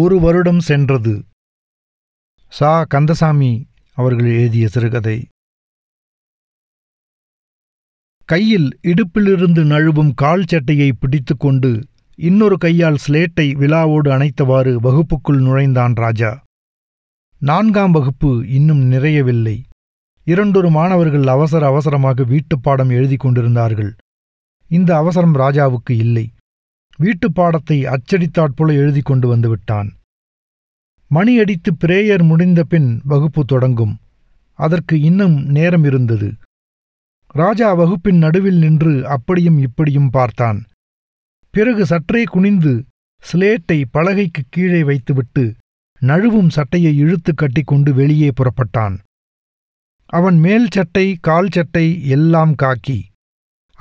ஒரு வருடம் சென்றது. சா கந்தசாமி அவர்கள் எழுதிய சிறுகதை. கையில் இடுப்பிலிருந்து நழுவும் கால் சட்டையை பிடித்துக்கொண்டு இன்னொரு கையால் ஸ்லேட்டை விலாவோடு அணைத்தவாறு வகுப்புக்குள் நுழைந்தான் ராஜா. 4ஆம் வகுப்பு இன்னும் நிறையவில்லை. 2 மாணவர்கள் அவசர அவசரமாக வீட்டுப்பாடம் எழுதி கொண்டிருந்தார்கள். இந்த அவசரம் ராஜாவுக்கு இல்லை. வீட்டுப்பாடத்தை அச்சடித்தாற்போல எழுதி கொண்டு வந்துவிட்டான். மணியடித்து பிரேயர் முடிந்த பின் வகுப்பு தொடங்கும். அதற்கு இன்னும் நேரம் இருந்தது. ராஜா வகுப்பின் நடுவில் நின்று அப்படியும் இப்படியும் பார்த்தான். பிறகு சற்றே குனிந்து ஸ்லேட்டை பலகைக்கு கீழே வைத்துவிட்டு நழுவும் சட்டையை இழுத்து கட்டிக்கொண்டு வெளியே புறப்பட்டான். அவன் மேல் சட்டை கால் சட்டை எல்லாம் காக்கி.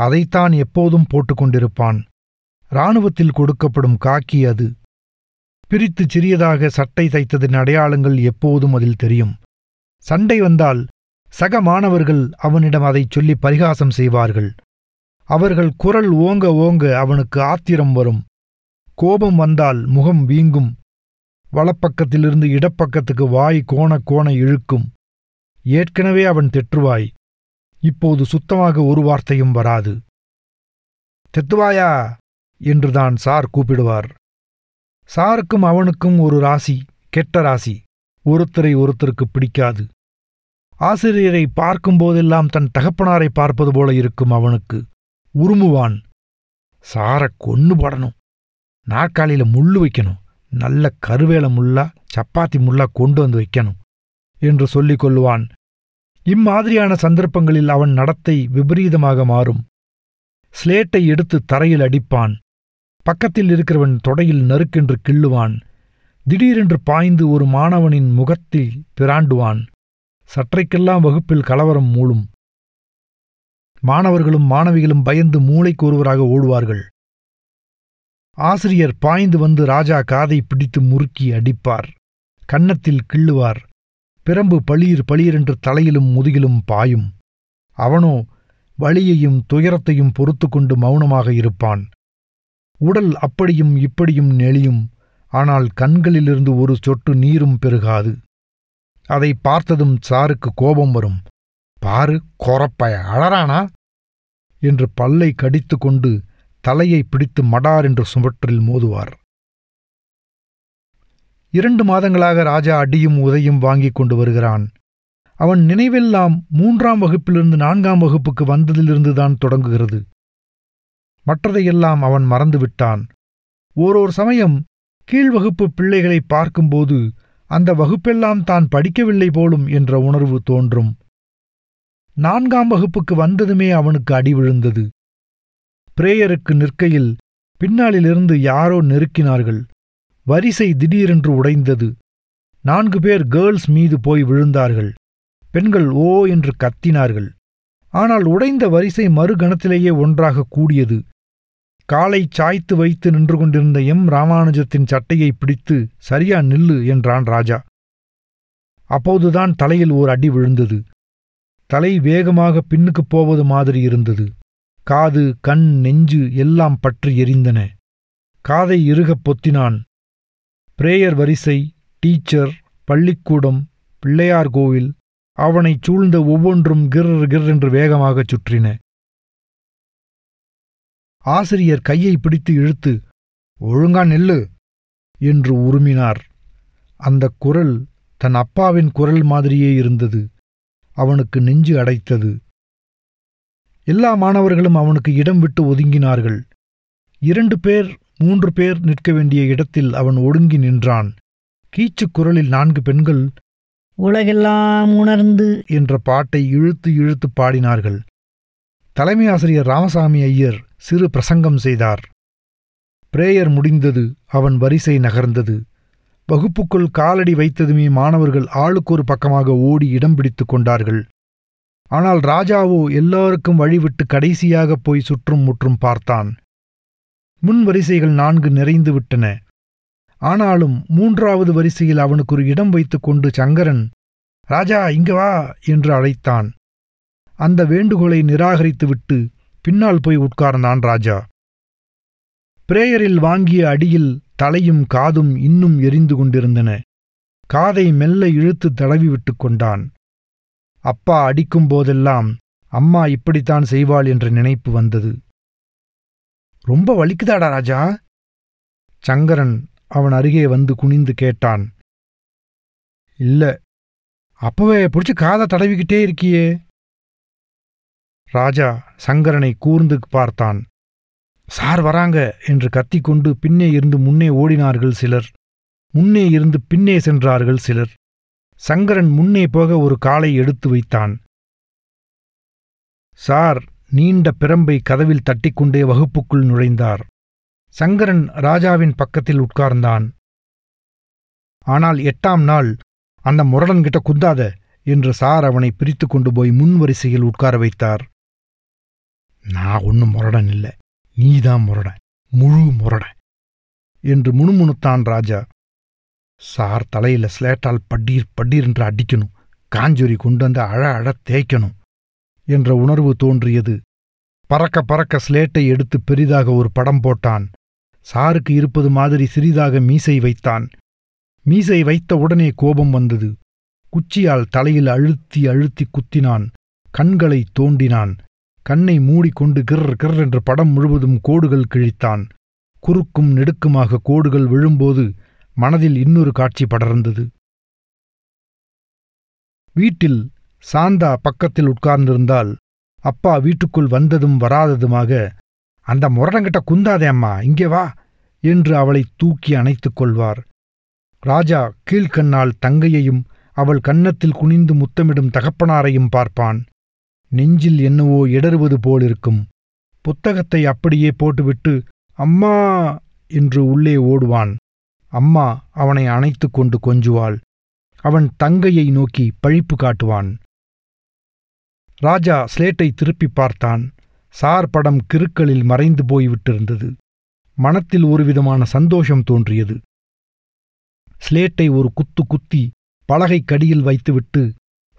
அதைத்தான் எப்போதும் போட்டுக்கொண்டிருப்பான். இராணுவத்தில் கொடுக்கப்படும் காக்கி அது. பிரித்து சிறியதாக சட்டை தைத்ததின் அடையாளங்கள் எப்போதும் அதில் தெரியும். சண்டை வந்தால் சக மாணவர்கள் அவனிடம் அதைச் சொல்லி பரிகாசம் செய்வார்கள். அவர்கள் குரல் ஓங்க ஓங்க அவனுக்கு ஆத்திரம் வரும். கோபம் வந்தால் முகம் வீங்கும். வலப்பக்கத்திலிருந்து இடப்பக்கத்துக்கு வாய் கோண கோண இழுக்கும். ஏற்கனவே அவன் தெற்றுவாய். இப்போது சுத்தமாக ஒரு வார்த்தையும் வராது. தெத்துவாயா என்றுதான் சார் கூப்பிடுவார். சாருக்கும் அவனுக்கும் ஒரு ராசி, கெட்ட ராசி. ஒருத்தரை ஒருத்தருக்கு பிடிக்காது. ஆசிரியரை பார்க்கும்போதெல்லாம் தன் தகப்பனாரை பார்ப்பது போல இருக்கும் அவனுக்கு. உருமுவான். சாரை கொன்னு போடணும், நாற்காலியில முள்ளு வைக்கணும், நல்ல கருவேல முள்ளா சப்பாத்தி முள்ளா கொண்டு வந்து வைக்கணும் என்று சொல்லிக் கொள்வான். இம்மாதிரியான சந்தர்ப்பங்களில் அவன் நடத்தை விபரீதமாக மாறும். ஸ்லேட்டை எடுத்து தரையில் அடிப்பான். பக்கத்தில் இருக்கிறவன் தொடையில் நறுக்கென்று கிள்ளுவான். திடீரென்று பாய்ந்து ஒரு மாணவனின் முகத்தில் பிராண்டுவான். சற்றைக்கெல்லாம் வகுப்பில் கலவரம் மூளும். மாணவர்களும் மாணவிகளும் பயந்து மூளைக்கு ஒருவராக ஓடுவார்கள். ஆசிரியர் பாய்ந்து வந்து ராஜா காதை பிடித்து முறுக்கி அடிப்பார். கன்னத்தில் கிள்ளுவார். பிரம்பு பளீர் பளீரென்று தலையிலும் முதுகிலும் பாயும். அவனோ வலியையும் துயரத்தையும் பொறுத்து கொண்டு மௌனமாக இருப்பான். உடல் அப்படியும் இப்படியும் நெளியும். ஆனால் கண்களிலிருந்து ஒரு சொட்டு நீரும் பெருகாது. அதை பார்த்ததும் சாருக்கு கோபம் வரும். பாரு கொரப்பய அழறானா என்று பல்லை கடித்து கொண்டு தலையை பிடித்து மடார் என்று சுவற்றில் மோதுவார். 2 மாதங்களாக ராஜா அடியும் உதையும் வாங்கிக் கொண்டு வருகிறான். அவன் நினைவெல்லாம் 3ஆம் வகுப்பிலிருந்து 4ஆம் வகுப்புக்கு வந்ததிலிருந்துதான் தொடங்குகிறது. மற்றதையெல்லாம் அவன் மறந்துவிட்டான். ஓரோர் சமயம் கீழ்வகுப்பு பிள்ளைகளை பார்க்கும்போது அந்த வகுப்பெல்லாம் தான் படிக்கவில்லை போலும் என்ற உணர்வு தோன்றும். 4ஆம் வகுப்புக்கு வந்ததுமே அவனுக்கு அடி விழுந்தது. பிரேயருக்கு நிற்கையில் பின்னாலிலிருந்து யாரோ நெருக்கினார்கள். வரிசை திடீரென்று உடைந்தது. 4 பேர் கேர்ள்ஸ் மீது போய் விழுந்தார்கள். பெண்கள் ஓ என்று கத்தினார்கள். ஆனால் உடைந்த வரிசை மறுகணத்திலேயே ஒன்றாக கூடியது. காலை சாய்த்து வைத்து நின்று கொண்டிருந்த எம் ராமானுஜத்தின் சட்டையை பிடித்து சரியா நில்லு என்றான் ராஜா. அப்போதுதான் தலையில் ஓர் அடி விழுந்தது. தலை வேகமாக பின்னுக்குப் போவது மாதிரி இருந்தது. காது கண் நெஞ்சு எல்லாம் பற்றி எரிந்தன. காதை இறுகப் பொத்தினான். பிரேயர் வரிசை, டீச்சர், பள்ளிக்கூடம், பிள்ளையார் கோவில் அவனைச் சூழ்ந்த ஒவ்வொன்றும் கிர் கிர் என்று வேகமாகச் சுற்றின. ஆசிரியர் கையை பிடித்து இழுத்து ஒழுங்கா நில்லு என்று உருமினார். அந்த குரல் தன் அப்பாவின் குரல் மாதிரியே இருந்தது. அவனுக்கு நெஞ்சு அடைத்தது. எல்லா மாணவர்களும் அவனுக்கு இடம் விட்டு ஒதுங்கினார்கள். 2 பேர் 3 பேர் நிற்க வேண்டிய இடத்தில் அவன் ஒடுங்கி நின்றான். கீச்சுக் குரலில் 4 பெண்கள் உலகெல்லாம் உணர்ந்து என்ற பாட்டை இழுத்து இழுத்து பாடினார்கள். தலைமை ஆசிரியர் ராமசாமி ஐயர் சிறு பிரசங்கம் செய்தார். பிரேயர் முடிந்தது. அவன் வரிசை நகர்ந்தது. வகுப்புக்குள் காலடி வைத்ததுமே மாணவர்கள் ஆளுக்கொரு பக்கமாக ஓடி இடம் பிடித்து கொண்டார்கள். ஆனால் ராஜாவோ எல்லாருக்கும் வழிவிட்டு கடைசியாக போய் சுற்றும் முற்றும் பார்த்தான். முன் வரிசைகள் 4 நிறைந்து விட்டன. ஆனாலும் 3வது வரிசையில் அவனுக்கு ஒரு இடம் வைத்து கொண்டு சங்கரன் ராஜா இங்க வா என்று அழைத்தான். அந்த வேண்டுகோளை நிராகரித்துவிட்டு பின்னால் போய் உட்கார்ந்தான் ராஜா. பிரேயரில் வாங்கிய அடியில் தலையும் காதும் இன்னும் எரிந்து கொண்டிருந்தன. காதை மெல்ல இழுத்து தடவிவிட்டு கொண்டான். அப்பா அடிக்கும் போதெல்லாம் அம்மா இப்படித்தான் செய்வாள் என்ற நினைப்பு வந்தது. ரொம்ப வலிக்குதாடா ராஜா? சங்கரன் அவன் அருகே வந்து குனிந்து கேட்டான். இல்ல, அப்பவே பிடிச்சு காதை தடவிக்கிட்டே இருக்கியே. ராஜா சங்கரனை கூர்ந்து பார்த்தான். சார் வராங்க என்று கத்திக்கொண்டு பின்னே இருந்து முன்னே ஓடினார்கள் சிலர், முன்னே இருந்து பின்னே சென்றார்கள் சிலர். சங்கரன் முன்னே போக ஒரு காலை எடுத்து வைத்தான். சார் நீண்ட பிரம்பை கதவில் தட்டிக்கொண்டே வகுப்புக்குள் நுழைந்தார். சங்கரன் ராஜாவின் பக்கத்தில் உட்கார்ந்தான். ஆனால் 8ஆம் நாள் அந்த முரடன்கிட்ட குந்தாத என்று சார் அவனை பிரித்து கொண்டு போய் முன்வரிசையில் உட்கார வைத்தார். நான் ஒன்னும் முரடன் இல்லை, நீதான் முரடன், முழு முரடன் என்று முணுமுணுத்தான் ராஜா. சார் தலையில ஸ்லேட்டால் படீர் படீர் என்று அடிக்கணும், காஞ்சொரி கொண்டு வந்து அழ அழ தேய்க்கணும் என்ற உணர்வு தோன்றியது. பறக்க பறக்க ஸ்லேட்டை எடுத்து பெரிதாக ஒரு படம் போட்டான். சாருக்கு இருப்பது மாதிரி சிறிதாக மீசை வைத்தான். மீசை வைத்த உடனே கோபம் வந்தது. குச்சியால் தலையில் அழுத்தி அழுத்தி குத்தினான். கண்களை தோண்டினான். கண்ணை மூடிக்கொண்டு கிர் கிர் என்று படம் முழுவதும் கோடுகள் கிழித்தான். குறுக்கும் நெடுக்குமாக கோடுகள் விழும்போது மனதில் இன்னொரு காட்சி படர்ந்தது. வீட்டில் சாந்தா பக்கத்தில் உட்கார்ந்திருந்தால் அப்பா வீட்டுக்குள் வந்ததும் வராததுமாக அந்த முரடங்கிட்ட குந்தாதே அம்மா, இங்கே வா என்று அவளை தூக்கி அணைத்துக் கொள்வார். ராஜா கீழ்கண்ணால் தங்கையையும் அவள் கன்னத்தில் குனிந்து முத்தமிடும் தகப்பனாரையும் பார்ப்பான். நெஞ்சில் என்னவோ இடறுவது போலிருக்கும். புத்தகத்தை அப்படியே போட்டுவிட்டு அம்மா என்று உள்ளே ஓடுவான். அம்மா அவனை அணைத்து கொண்டு கொஞ்சுவாள். அவன் தங்கையை நோக்கி பழிப்பு காட்டுவான். ராஜா ஸ்லேட்டை திருப்பி பார்த்தான். சார் படம் கிறுக்களில் மறைந்து போய்விட்டிருந்தது. மனத்தில் ஒருவிதமான சந்தோஷம் தோன்றியது. ஸ்லேட்டை ஒரு குத்து குத்தி பலகைக்கடியில் வைத்துவிட்டு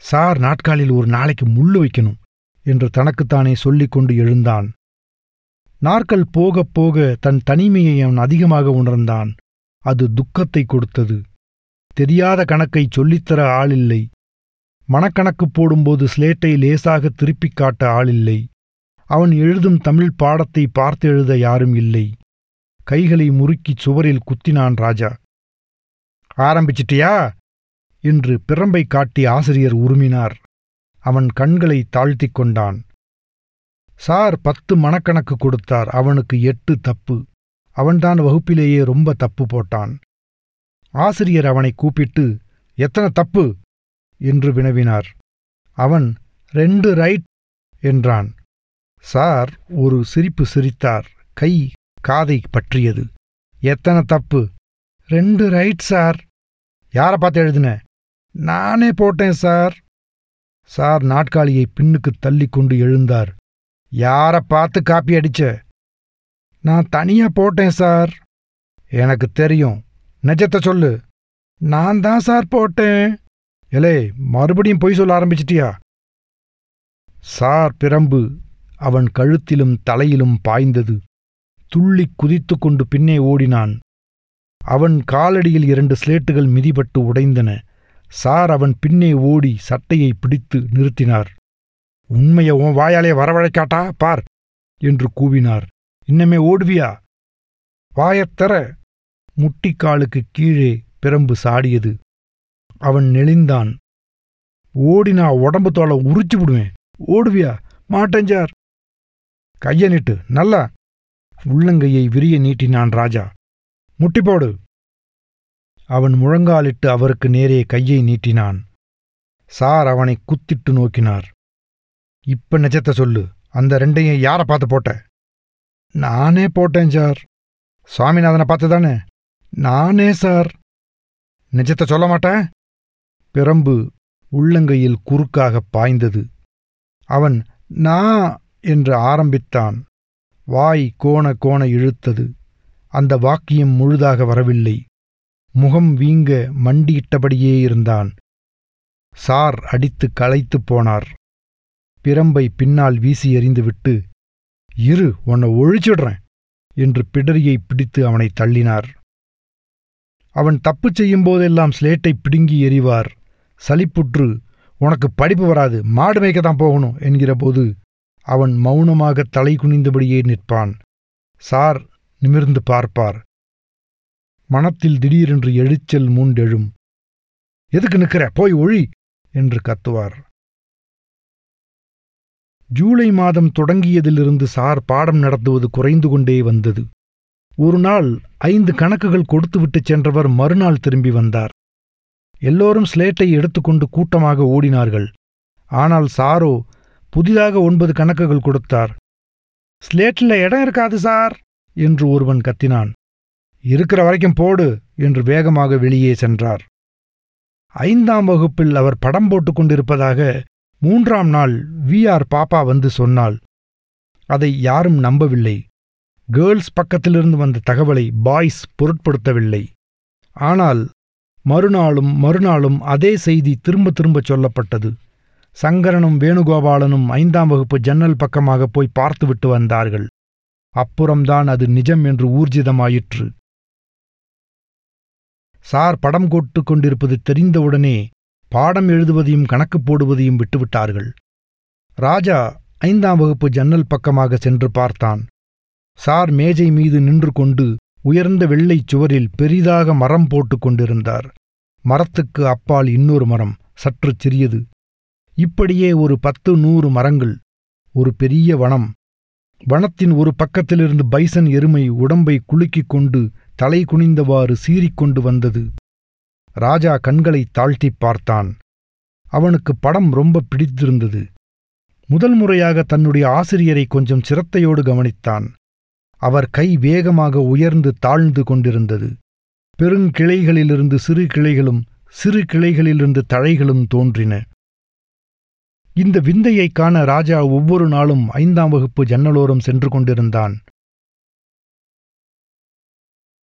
சார் நாட்காலில் ஒரு நாளைக்கு முள்ளு வைக்கணும் என்று தனக்குத்தானே சொல்லிக்கொண்டு எழுந்தான். நாட்கள் போக போக தன் தனிமையை அவன் அதிகமாக உணர்ந்தான். அது துக்கத்தை கொடுத்தது. தெரியாத கணக்கை சொல்லித்தர ஆளில்லை. மனக்கணக்கு போடும்போது ஸ்லேட்டை லேசாக திருப்பிக் காட்ட ஆளில்லை. அவன் எழுதும் தமிழ் பாடத்தை பார்த்து எழுத யாரும் இல்லை. கைகளை முறுக்கி சுவரில் குத்தினான் ராஜா. ஆரம்பிச்சிட்டியா என்று பிரம்பை காட்டி ஆசிரியர் உருமினார். அவன் கண்களை தாழ்த்திக் கொண்டான். சார் 10 மனக்கணக்கு கொடுத்தார். அவனுக்கு 8 தப்பு. அவன்தான் வகுப்பிலேயே ரொம்ப தப்பு போட்டான். ஆசிரியர் அவனை கூப்பிட்டு எத்தனை தப்பு என்று வினவினார். அவன் 2 ரைட் என்றான். சார் ஒரு சிரிப்பு சிரித்தார். கை காதை பற்றியது. எத்தனை தப்பு? 2 ரைட் சார். யாரை பார்த்து எழுதுன? நானே போட்டேன் சார். சார் நாட்காலியை பின்னுக்கு தள்ளிக்கொண்டு எழுந்தார். யாரை பார்த்து காப்பி அடிச்ச? நான் தனியா போட்டேன் சார். எனக்கு தெரியும், நிஜத்தை சொல்லு. நான் தான் சார் போட்டேன். எலே, மறுபடியும் பொய் சொல்ல ஆரம்பிச்சிட்டியா? சார் பிரம்பு அவன் கழுத்திலும் தலையிலும் பாய்ந்தது. துள்ளி குதித்து கொண்டு பின்னே ஓடினான். அவன் காலடியில் 2 ஸ்லேட்டுகள் மிதிபட்டு உடைந்தன. சார் அவன் பின்னே ஓடி சட்டையை பிடித்து நிறுத்தினார். உண்மையை உன் வாயாலே வரவழைக்காட்டா பார் என்று கூவினார். இன்னமே ஓடுவியா? வாயத்தர. முட்டிக்காலுக்கு கீழே பிரம்பு சாடியது. அவன் நெளிந்தான். ஓடினா உடம்பு தோலை உரிச்சு விடுவேன், ஓடுவியா? மாட்டஞ்சார். கைய நீட்டு, நல்லா. உள்ளங்கையை விரிய நீட்டினான் ராஜா. முட்டி போடு. அவன் முழங்காலிட்டு அவருக்கு நேரே கையை நீட்டினான். சார் அவனை குத்திட்டு நோக்கினார். இப்ப நிஜத்தை சொல்லு, அந்த 2ஐயும் யாரை பார்த்து போட்ட? நானே போட்டேன் சார். சுவாமிநாதனை பார்த்து தானே? நானே சார். நிஜத்தை சொல்ல மாட்டேன். பிரம்பு உள்ளங்கையில் குறுக்காக பாய்ந்தது. அவன் நா என்று ஆரம்பித்தான். வாய் கோண கோண இழுத்தது. அந்த வாக்கியம் முழுதாக வரவில்லை. முகம் வீங்க மண்டியிட்டபடியே இருந்தான். சார் அடித்து களைத்து போனார். பிரம்பை பின்னால் வீசி எறிந்துவிட்டு, இரு உன்னை ஒழிச்சிடுறேன் என்று பிடரியை பிடித்து அவனை தள்ளினார். அவன் தப்பு செய்யும் போதெல்லாம் ஸ்லேட்டை பிடுங்கி எறிவார். சலிப்புற்று, உனக்கு படிப்பு வராது, மாடு மேய்க்கத்தான் போகணும் என்கிற போது அவன் மௌனமாக தலை குனிந்தபடியே நிற்பான். சார் நிமிர்ந்து பார்ப்பார். மனத்தில் திடீரென்று எழுச்சல் மூண்டெழும். எதுக்கு நிற்கிற, போய் ஒழி என்று கத்துவார். ஜூலை மாதம் தொடங்கியதிலிருந்து சார் பாடம் நடத்துவது குறைந்து கொண்டே வந்தது. ஒரு நாள் 5 கணக்குகள் கொடுத்துவிட்டு சென்றவர் மறுநாள் திரும்பி வந்தார். எல்லோரும் ஸ்லேட்டை எடுத்துக்கொண்டு கூட்டமாக ஓடினார்கள். ஆனால் சாரோ புதிதாக 9 கணக்குகள் கொடுத்தார். ஸ்லேட்டில் இடம் இருக்காது சார் என்று ஒருவன் கத்தினான். இருக்கிற வரைக்கும் போடு என்று வேகமாக வெளியே சென்றார். 5ஆம் வகுப்பில் அவர் படம் போட்டுக் கொண்டிருப்பதாக 3ஆம் நாள் VR பாப்பா வந்து சொன்னாள். அதை யாரும் நம்பவில்லை. கேர்ள்ஸ் பக்கத்திலிருந்து வந்த தகவலை பாய்ஸ் பொருட்படுத்தவில்லை. ஆனால் மறுநாளும் மறுநாளும் அதே செய்தி திரும்ப திரும்ப சொல்லப்பட்டது. சங்கரனும் வேணுகோபாலனும் 5ஆம் வகுப்பு ஜன்னல் பக்கமாக போய் பார்த்துவிட்டு வந்தார்கள். அப்புறம்தான் அது நிஜம் என்று ஊர்ஜிதமாயிற்று. சார் படம் போட்டு கொண்டிருப்பது தெரிந்தவுடனே பாடம் எழுதுவதையும் கணக்கு போடுவதையும் விட்டுவிட்டார்கள். ராஜா 5ஆம் வகுப்பு ஜன்னல் பக்கமாக சென்று பார்த்தான். சார் மேஜை மீது நின்று கொண்டு உயர்ந்த வெள்ளைச் சுவரில் பெரிதாக மரம் போட்டு கொண்டிருந்தார். மரத்துக்கு அப்பால் இன்னொரு மரம், சற்று சிறியது. இப்படியே ஒரு 10-100 மரங்கள், ஒரு பெரிய வனம். வனத்தின் ஒரு பக்கத்திலிருந்து பைசன் எருமை உடம்பை குலுக்கிக் கொண்டு தலை குனிந்தவாறு சீறிக்கொண்டு வந்தது. ராஜா கண்களை தாழ்த்தி பார்த்தான். அவனுக்கு படம் ரொம்ப பிடித்திருந்தது. முதல் முறையாக தன்னுடைய ஆசிரியரை கொஞ்சம் சிரத்தையோடு கவனித்தான். அவர் கை வேகமாக உயர்ந்து தாழ்ந்து கொண்டிருந்தது. பெருங்கிளைகளிலிருந்து சிறு கிளைகளும் சிறு கிளைகளிலிருந்து தழைகளும் தோன்றின. இந்த விந்தையைக் காண ராஜா ஒவ்வொரு நாளும் 5ஆம் வகுப்பு ஜன்னலோரம் சென்று கொண்டிருந்தான்.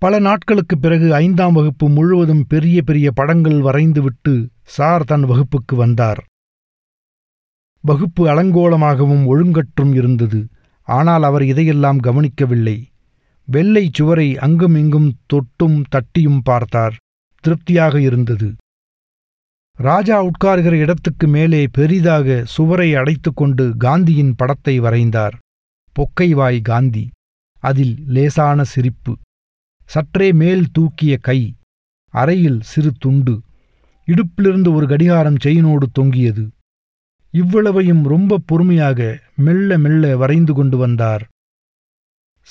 பல நாட்களுக்குப் பிறகு 5ஆம் வகுப்பு முழுவதும் பெரிய பெரிய படங்கள் வரைந்துவிட்டு சார் தன் வகுப்புக்கு வந்தார். வகுப்பு அலங்கோலமாகவும் ஒழுங்கற்றும் இருந்தது. ஆனால் அவர் இதையெல்லாம் கவனிக்கவில்லை. வெள்ளை சுவரை அங்கும் இங்கும் தொட்டும் தட்டியும் பார்த்தார். திருப்தியாக இருந்தது. ராஜா உட்கார்கிற இடத்துக்கு மேலே பெரிதாக சுவரை அடைத்துக்கொண்டு காந்தியின் படத்தை வரைந்தார். பொக்கைவாய் காந்தி, அதில் லேசான சிரிப்பு, சற்றே மேல் தூக்கிய கை, அறையில் சிறு துண்டு, இடுப்பிலிருந்து ஒரு கடிகாரம் செயினோடு தொங்கியது. இவ்வளவையும் ரொம்ப பொறுமையாக மெல்ல மெல்ல வரைந்து கொண்டு வந்தார்.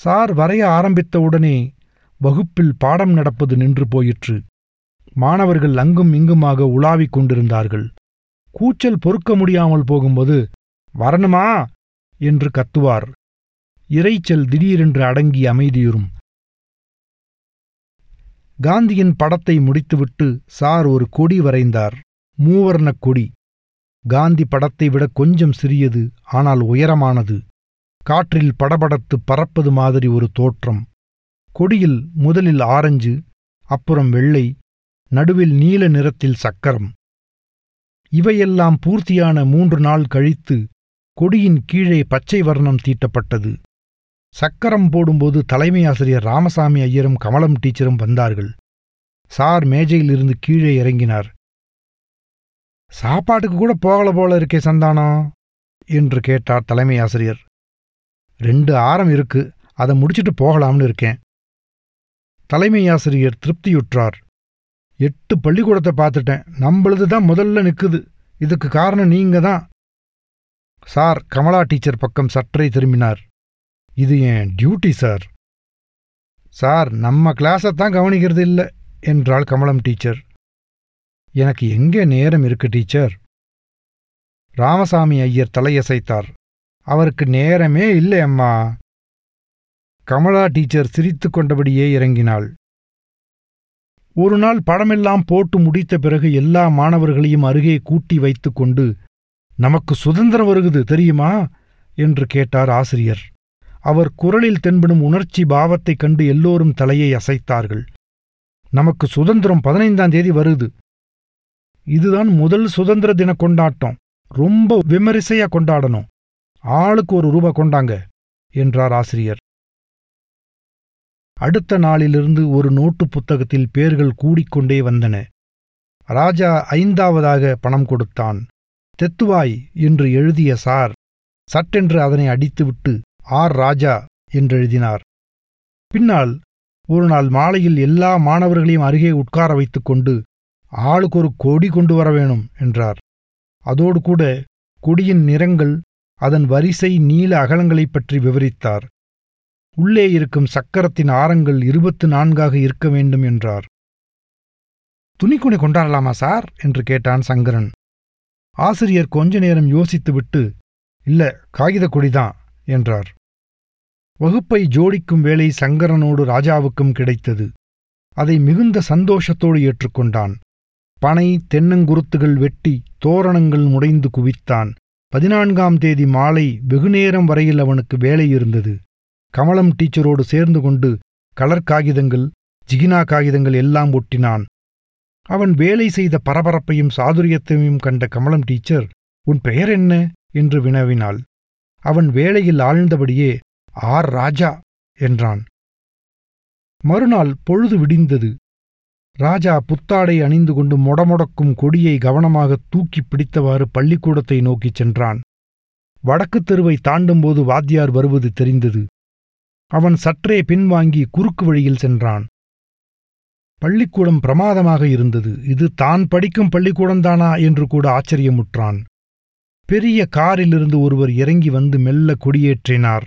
சார் வரைய ஆரம்பித்தவுடனே வகுப்பில் பாடம் நடப்பது நின்று போயிற்று. மாணவர்கள் அங்கும் இங்குமாக உலாவிக் கொண்டிருந்தார்கள். கூச்சல் பொறுக்க முடியாமல் போகும்போது வரணுமா என்று கத்துவார். இரைச்சல் திடீரென்று அடங்கி அமைதியுறும். காந்தியின் படத்தை முடித்துவிட்டு சார் ஒரு கொடி வரைந்தார். மூவர்ணக் கொடி. காந்தி படத்தை விட கொஞ்சம் சிறியது, ஆனால் உயரமானது. காற்றில் படபடத்து பறப்பது மாதிரி ஒரு தோற்றம். கொடியில் முதலில் ஆரஞ்சு, அப்புறம் வெள்ளை, நடுவில் நீல நிறத்தில் சக்கரம். இவையெல்லாம் பூர்த்தியான 3 நாள் கழித்து கொடியின் கீழே பச்சை வர்ணம் தீட்டப்பட்டது. சக்கரம் போடும்போது தலைமை ஆசிரியர் ராமசாமி ஐயரும் கமலம் டீச்சரும் வந்தார்கள். சார் மேஜையிலிருந்து கீழே இறங்கினார். சாப்பாட்டுக்கு கூட போகல போல இருக்கே சந்தானம் என்று கேட்டார் தலைமை ஆசிரியர். 2 ஆரம் இருக்கு, அதை முடிச்சுட்டு போகலாம்னு இருக்கேன். தலைமை ஆசிரியர் திருப்தியுற்றார். 8 பள்ளிக்கூடத்தை பார்த்துட்டேன், நம்மளது தான் முதல்ல நிற்குது, இதுக்கு காரணம் நீங்க தான். சார் கமலா டீச்சர் பக்கம் சற்றே திரும்பினார். இது என் டியூட்டி சார். சார் நம்ம கிளாஸை தான் கவனிக்கிறது இல்லை என்றாள் கமலம் டீச்சர். எனக்கு எங்கே நேரம் இருக்கு டீச்சர்? ராமசாமி ஐயர் தலையசைத்தார். அவருக்கு நேரமே இல்லை அம்மா. கமலா டீச்சர் சிரித்து கொண்டபடியே இறங்கினாள். ஒரு நாள் படமெல்லாம் போட்டு முடித்த பிறகு எல்லா மாணவர்களையும் அருகே கூட்டி வைத்து கொண்டு, நமக்கு சுதந்திரம் வருகுது தெரியுமா என்று கேட்டார் ஆசிரியர். அவர் குரலில் தென்படும் உணர்ச்சி பாவத்தைக் கண்டு எல்லோரும் தலையை அசைத்தார்கள். நமக்கு சுதந்திரம் 15ஆம் தேதி வருது. இதுதான் முதல் சுதந்திர தின கொண்டாட்டம், ரொம்ப விமரிசையா கொண்டாடணும், ஆளுக்கு 1 ரூபா கொண்டாங்க என்றார் ஆசிரியர். அடுத்த நாளிலிருந்து ஒரு நோட்டு புத்தகத்தில் பேர்கள் கூடிக்கொண்டே வந்தன. ராஜா 5ஆவதாக பணம் கொடுத்தான். தெத்துவாய் என்று எழுதிய சார் சட்டென்று அதனை அடித்துவிட்டு ஆர் ராஜா என்றெழுதினார். பின்னால் ஒரு நாள் மாலையில் எல்லா மாணவர்களையும் அருகே உட்கார வைத்துக் கொண்டு ஆளுக்கொரு கொடி கொண்டு வர வேணும் என்றார். அதோடு கூட கொடியின் நிறங்கள், அதன் வரிசை, நீல அகலங்களைப் பற்றி விவரித்தார். உள்ளே இருக்கும் சக்கரத்தின் ஆரங்கள் 24ஆக இருக்க வேண்டும் என்றார். துணிக்குனை கொண்டாடலாமா சார் என்று கேட்டான் சங்கரன். ஆசிரியர் கொஞ்ச நேரம் யோசித்துவிட்டு, இல்ல காகித கொடிதான் என்றார். வகுப்பை ஜோடிக்கும் வேலை சங்கரனோடு ராஜாவுக்கும் கிடைத்தது. அதை மிகுந்த சந்தோஷத்தோடு ஏற்றுக்கொண்டான். பனை தென்னங்குருத்துகள் வெட்டி தோரணங்கள் முடைந்து குவித்தான். 14ஆம் தேதி மாலை வெகுநேரம் வரையில் அவனுக்கு வேலை இருந்தது. கமலம் டீச்சரோடு சேர்ந்து கொண்டு கலர் காகிதங்கள், ஜிகினா காகிதங்கள் எல்லாம் ஒட்டினான். அவன் வேலை செய்த பரபரப்பையும் சாதுரியத்தையும் கண்ட கமலம் டீச்சர், உன் பெயர் என்ன என்று வினவினாள். அவன் வேலையில் ஆழ்ந்தபடியே ஆர் ராஜா என்றான். மறுநாள் பொழுது விடிந்தது. ராஜா புத்தாடை அணிந்து கொண்டு மொடமொடக்கும் கொடியை கவனமாக தூக்கி பிடித்தவாறு பள்ளிக்கூடத்தை நோக்கிச் சென்றான். வடக்கு தெருவை தாண்டும்போது வாத்தியார் வருவது தெரிந்தது. அவன் சற்றே பின்வாங்கி குறுக்கு வழியில் சென்றான். பள்ளிக்கூடம் பிரமாதமாக இருந்தது. இது தான் படிக்கும் பள்ளிக்கூடம்தானா என்று கூட ஆச்சரியமுற்றான். பெரிய காரிலிருந்து ஒருவர் இறங்கி வந்து மெல்ல கொடியேற்றினார்.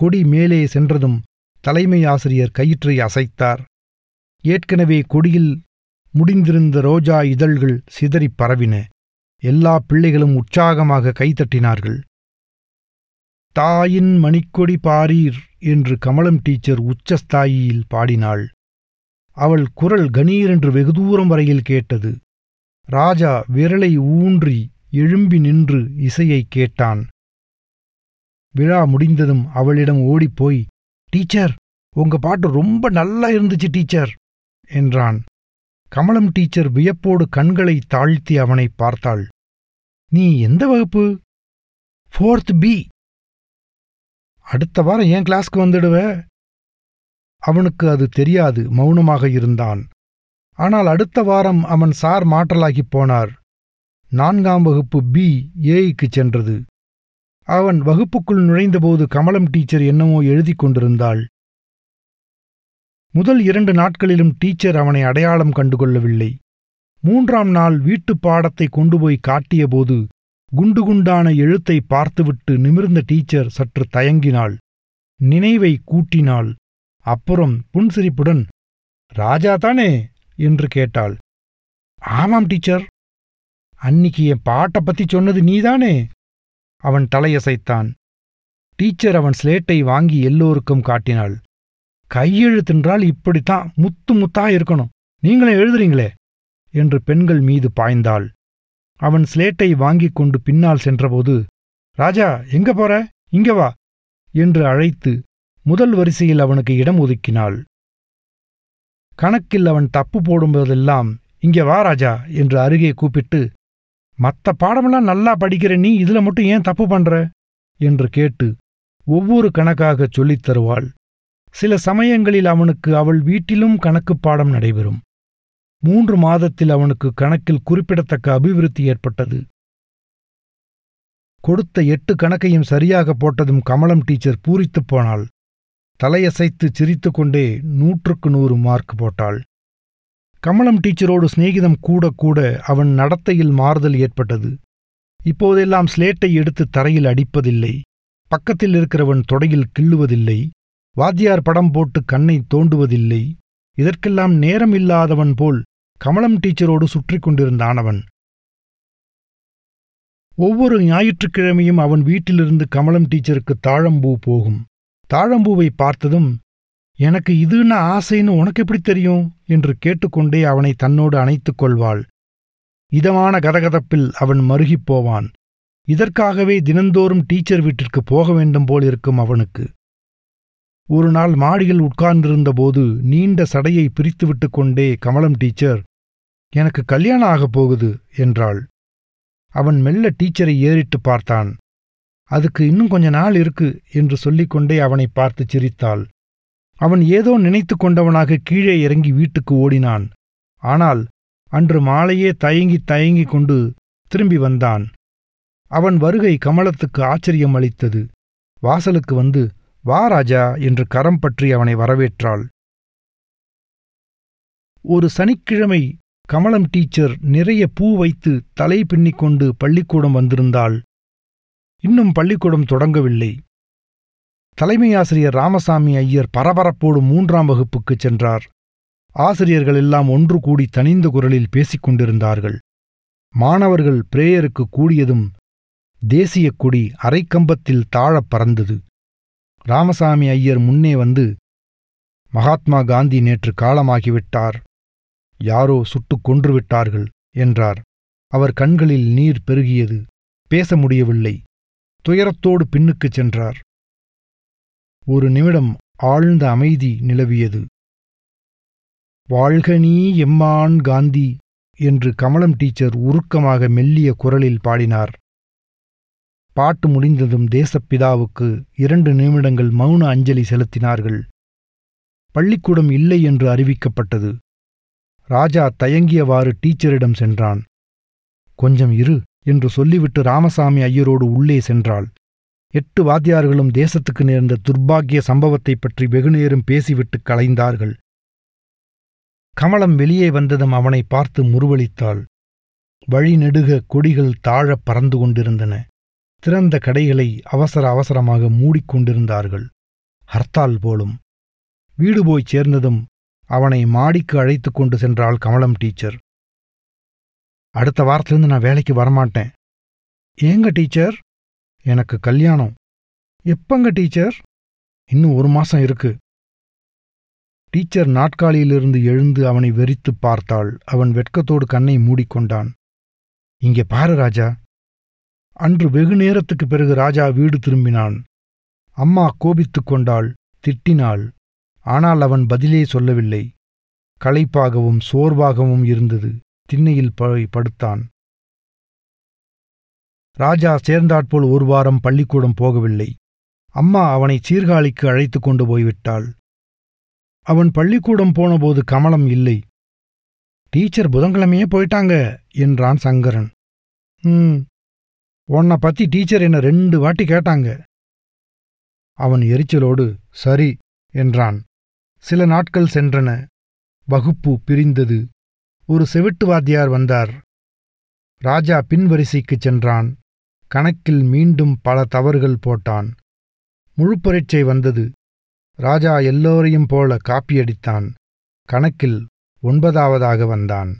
கொடி மேலே சென்றதும் தலைமை ஆசிரியர் கயிற்றை அசைத்தார். ஏற்கனவே கொடியில் முடிந்திருந்த ரோஜா இதழ்கள் சிதறிப் பரவின. எல்லா பிள்ளைகளும் உற்சாகமாக கைத்தட்டினார்கள். தாயின் மணிக்கொடி பாரீர் என்று கமலம் டீச்சர் உச்சஸ்தாயியில் பாடினாள். அவள் குரல் கணீரென்று வெகுதூரம் வரையில் கேட்டது. ராஜா விரலை ஊன்றி எழும்பி நின்று இசையை கேட்டான். விழா முடிந்ததும் அவளிடம் ஓடிப்போய், டீச்சர் உங்க பாட்டு ரொம்ப நல்லா இருந்துச்சு டீச்சர் என்றான். கமலம் டீச்சர் வியப்போடு கண்களை தாழ்த்தி அவனை பார்த்தாள். நீ எந்த வகுப்பு? 4B. அடுத்த வாரம் ஏன் கிளாஸ்க்கு வந்துடுவ? அவனுக்கு அது தெரியாது. மௌனமாக இருந்தான். ஆனால் அடுத்த வாரம் அவன் சார் மாற்றலாகிப் போனார். 4ஆம் வகுப்பு B ஏய்க்கு சென்றது. அவன் வகுப்புக்குள் நுழைந்தபோது கமலம் டீச்சர் என்னமோ எழுதி கொண்டிருந்தாள். முதல் 2 நாட்களிலும் டீச்சர் அவனை அடையாளம் கண்டுகொள்ளவில்லை. 3ஆம் நாள் வீட்டுப் பாடத்தை கொண்டு போய் காட்டியபோது குண்டு குண்டான எழுத்தை பார்த்துவிட்டு நிமிர்ந்த டீச்சர் சற்று தயங்கினாள். நினைவை கூட்டினாள். அப்புறம் புன்சிரிப்புடன், ராஜா தானே என்று கேட்டாள். ஆமாம் டீச்சர். அன்னிக்கு என் பாட்டை பத்தி சொன்னது நீதானே? அவன் தலையசைத்தான். டீச்சர் அவன் ஸ்லேட்டை வாங்கி எல்லோருக்கும் காட்டினாள். கையெழுத்தென்றால் இப்படித்தான் முத்து முத்தா இருக்கணும், நீங்களே எழுதுறீங்களே என்று பெண்கள் மீது பாய்ந்தாள். அவன் ஸ்லேட்டை வாங்கிக் கொண்டு பின்னால் சென்றபோது, ராஜா எங்க போற, இங்க வா என்று அழைத்து முதல் வரிசையில் அவனுக்கு இடம் ஒதுக்கினாள். கணக்கில் அவன் தப்பு போடும்போதெல்லாம், இங்கே வா ராஜா என்று அருகே கூப்பிட்டு, மற்ற பாடமெல்லாம் நல்லா படிக்கிற நீ இதுல மட்டும் ஏன் தப்பு பண்ற என்று கேட்டு ஒவ்வொரு கணக்காகச் சொல்லித் தருவாள். சில சமயங்களில் அவனுக்கு அவள் வீட்டிலும் கணக்குப் பாடம் நடைபெறும். 3 மாதத்தில் அவனுக்கு கணக்கில் குறிப்பிடத்தக்க அபிவிருத்தி ஏற்பட்டது. கொடுத்த 8 கணக்கையும் சரியாக போட்டதும் கமலம் டீச்சர் பூரித்துப் போனாள். தலையசைத்து சிரித்துக்கொண்டே 100க்கு 100 மார்க் போட்டாள். கமலம் டீச்சரோடு சிநேகிதம் கூட கூட அவன் நடத்தையில் மாறுதல் ஏற்பட்டது. இப்போதெல்லாம் ஸ்லேட்டை எடுத்து தரையில் அடிப்பதில்லை. பக்கத்தில் இருக்கிறவன் தொடையில் கிள்ளுவதில்லை. வாத்தியார் படம் போட்டு கண்ணை தோண்டுவதில்லை. இதற்கெல்லாம் நேரம் இல்லாதவன் போல் கமலம் டீச்சரோடு சுற்றி கொண்டிருந்தான் அவன். ஒவ்வொரு ஞாயிற்றுக்கிழமையும் அவன் வீட்டிலிருந்து கமலம் டீச்சருக்கு தாழம்பூ போகும். தாழம்பூவை பார்த்ததும், எனக்கு இதுன்னு ஆசைன்னு உனக்கு எப்படி தெரியும் என்று கேட்டுக்கொண்டே அவனை தன்னோடு அணைத்துக் கொள்வாள். இதமான கதகதப்பில் அவன் மருகிப் போவான். இதற்காகவே தினந்தோறும் டீச்சர் வீட்டிற்கு போக வேண்டும் போல் இருக்கும் அவனுக்கு. ஒரு நாள் மாடியில் உட்கார்ந்திருந்தபோது நீண்ட சடையை பிரித்துவிட்டு கொண்டே கமலம் டீச்சர், எனக்கு கல்யாணம் ஆகப் போகுது என்றாள். அவன் மெல்ல டீச்சரை ஏறிட்டு பார்த்தான். அதுக்கு இன்னும் கொஞ்ச நாள் இருக்கு என்று சொல்லிக்கொண்டே அவனை பார்த்து சிரித்தாள். அவன் ஏதோ நினைத்து கொண்டவனாக கீழே இறங்கி வீட்டுக்கு ஓடினான். ஆனால் அன்று மாலையே தயங்கி தயங்கி கொண்டு திரும்பி வந்தான். அவன் வருகை கமலத்துக்கு ஆச்சரியம் அளித்தது. வாசலுக்கு வந்து வா ராஜா என்று கரம் பற்றி அவனை வரவேற்றாள். ஒரு சனிக்கிழமை கமலம் டீச்சர் நிறைய பூ வைத்து தலை பின்னிக்கொண்டு பள்ளிக்கூடம் வந்திருந்தாள். இன்னும் பள்ளிக்கூடம் தொடங்கவில்லை. தலைமையாசிரியர் ராமசாமி ஐயர் பரபரப்போடு 3ஆம் வகுப்புக்கு சென்றார். ஆசிரியர்கள் எல்லாம் ஒன்று கூடி தனிந்த குரலில் பேசிக்கொண்டிருந்தார்கள். மாணவர்கள் பிரேயருக்கு கூடியதும் தேசிய கொடி அரைக்கம்பத்தில் தாழப் பறந்தது. ராமசாமி ஐயர் முன்னே வந்து, மகாத்மா காந்தி நேற்று காலமாகிவிட்டார், யாரோ சுட்டுக் கொன்றுவிட்டார்கள் என்றார். அவர் கண்களில் நீர் பெருகியது. பேச முடியவில்லை. துயரத்தோடு பின்னுக்குச் சென்றார். ஒரு நிமிடம் ஆழ்ந்த அமைதி நிலவியது. வாழ்க நீ எம்மான் காந்தி என்று கமலம் டீச்சர் உருக்கமாக மெல்லிய குரலில் பாடினார். பாட்டு முடிந்ததும் தேசப்பிதாவுக்கு 2 நிமிடங்கள் மௌன அஞ்சலி செலுத்தினார்கள். பள்ளிக்கூடம் இல்லை என்று அறிவிக்கப்பட்டது. ராஜா தயங்கியவாறு டீச்சரிடம் சென்றான். கொஞ்சம் இரு என்று சொல்லிவிட்டு ராமசாமி ஐயரோடு உள்ளே சென்றாள். 8 வாத்தியார்களும் தேசத்துக்கு நேர்ந்த துர்பாக்கிய சம்பவத்தைப் பற்றி வெகுநேரம் பேசிவிட்டு கலைந்தார்கள். கமலம் வெளியே வந்ததும் அவனை பார்த்து முறுவளித்தாள். வழிநெடுக கொடிகள் தாழப் பறந்து கொண்டிருந்தன. திறந்த கடைகளை அவசர அவசரமாக மூடிக்கொண்டிருந்தார்கள். ஹர்த்தால் போலும். வீடு போய் சேர்ந்ததும் அவனை மாடிக்கு அழைத்து கொண்டு சென்றாள் கமலம் டீச்சர். அடுத்த வாரத்திலிருந்து நான் வேலைக்கு வரமாட்டேன். ஏங்க டீச்சர்? எனக்கு கல்யாணம். எப்பங்க டீச்சர்? இன்னும் 1 மாசம் இருக்கு. டீச்சர் நாட்காலியிலிருந்து எழுந்து அவனை வெறித்து பார்த்தாள். அவன் வெட்கத்தோடு கண்ணை மூடிக்கொண்டான். இங்கே பாரு ராஜா. அன்று வெகு நேரத்துக்கு பிறகு ராஜா வீடு திரும்பினான். அம்மா கோபித்து கொண்டாள், திட்டினாள். ஆனால் அவன் பதிலே சொல்லவில்லை. களைப்பாகவும் சோர்வாகவும் இருந்தது. திண்ணையில் போய் படுத்தான். ராஜா சேர்ந்தாற்போல் 1 வாரம் பள்ளிக்கூடம் போகவில்லை. அம்மா அவனை சீர்காழிக்கு அழைத்து கொண்டு போய்விட்டாள். அவன் பள்ளிக்கூடம் போனபோது கமலம் இல்லை. டீச்சர் புதன்கிழமையே போயிட்டாங்க என்றான் சங்கரன். உன்னை பத்தி டீச்சர் என்னை 2 வாட்டி கேட்டாங்க. அவன் எரிச்சலோடு சரி என்றான். சில நாட்கள் சென்றன. வகுப்பு பிரிந்தது. ஒரு செவிட்டு வாத்தியார் வந்தார். ராஜா பின்வரிசைக்குச் சென்றான். கணக்கில் மீண்டும் பல தவறுகள் போட்டான். முழுப்பரீட்சை வந்தது. ராஜா எல்லோரையும் போல காப்பியடித்தான். கணக்கில் 9ஆவதாக வந்தான்.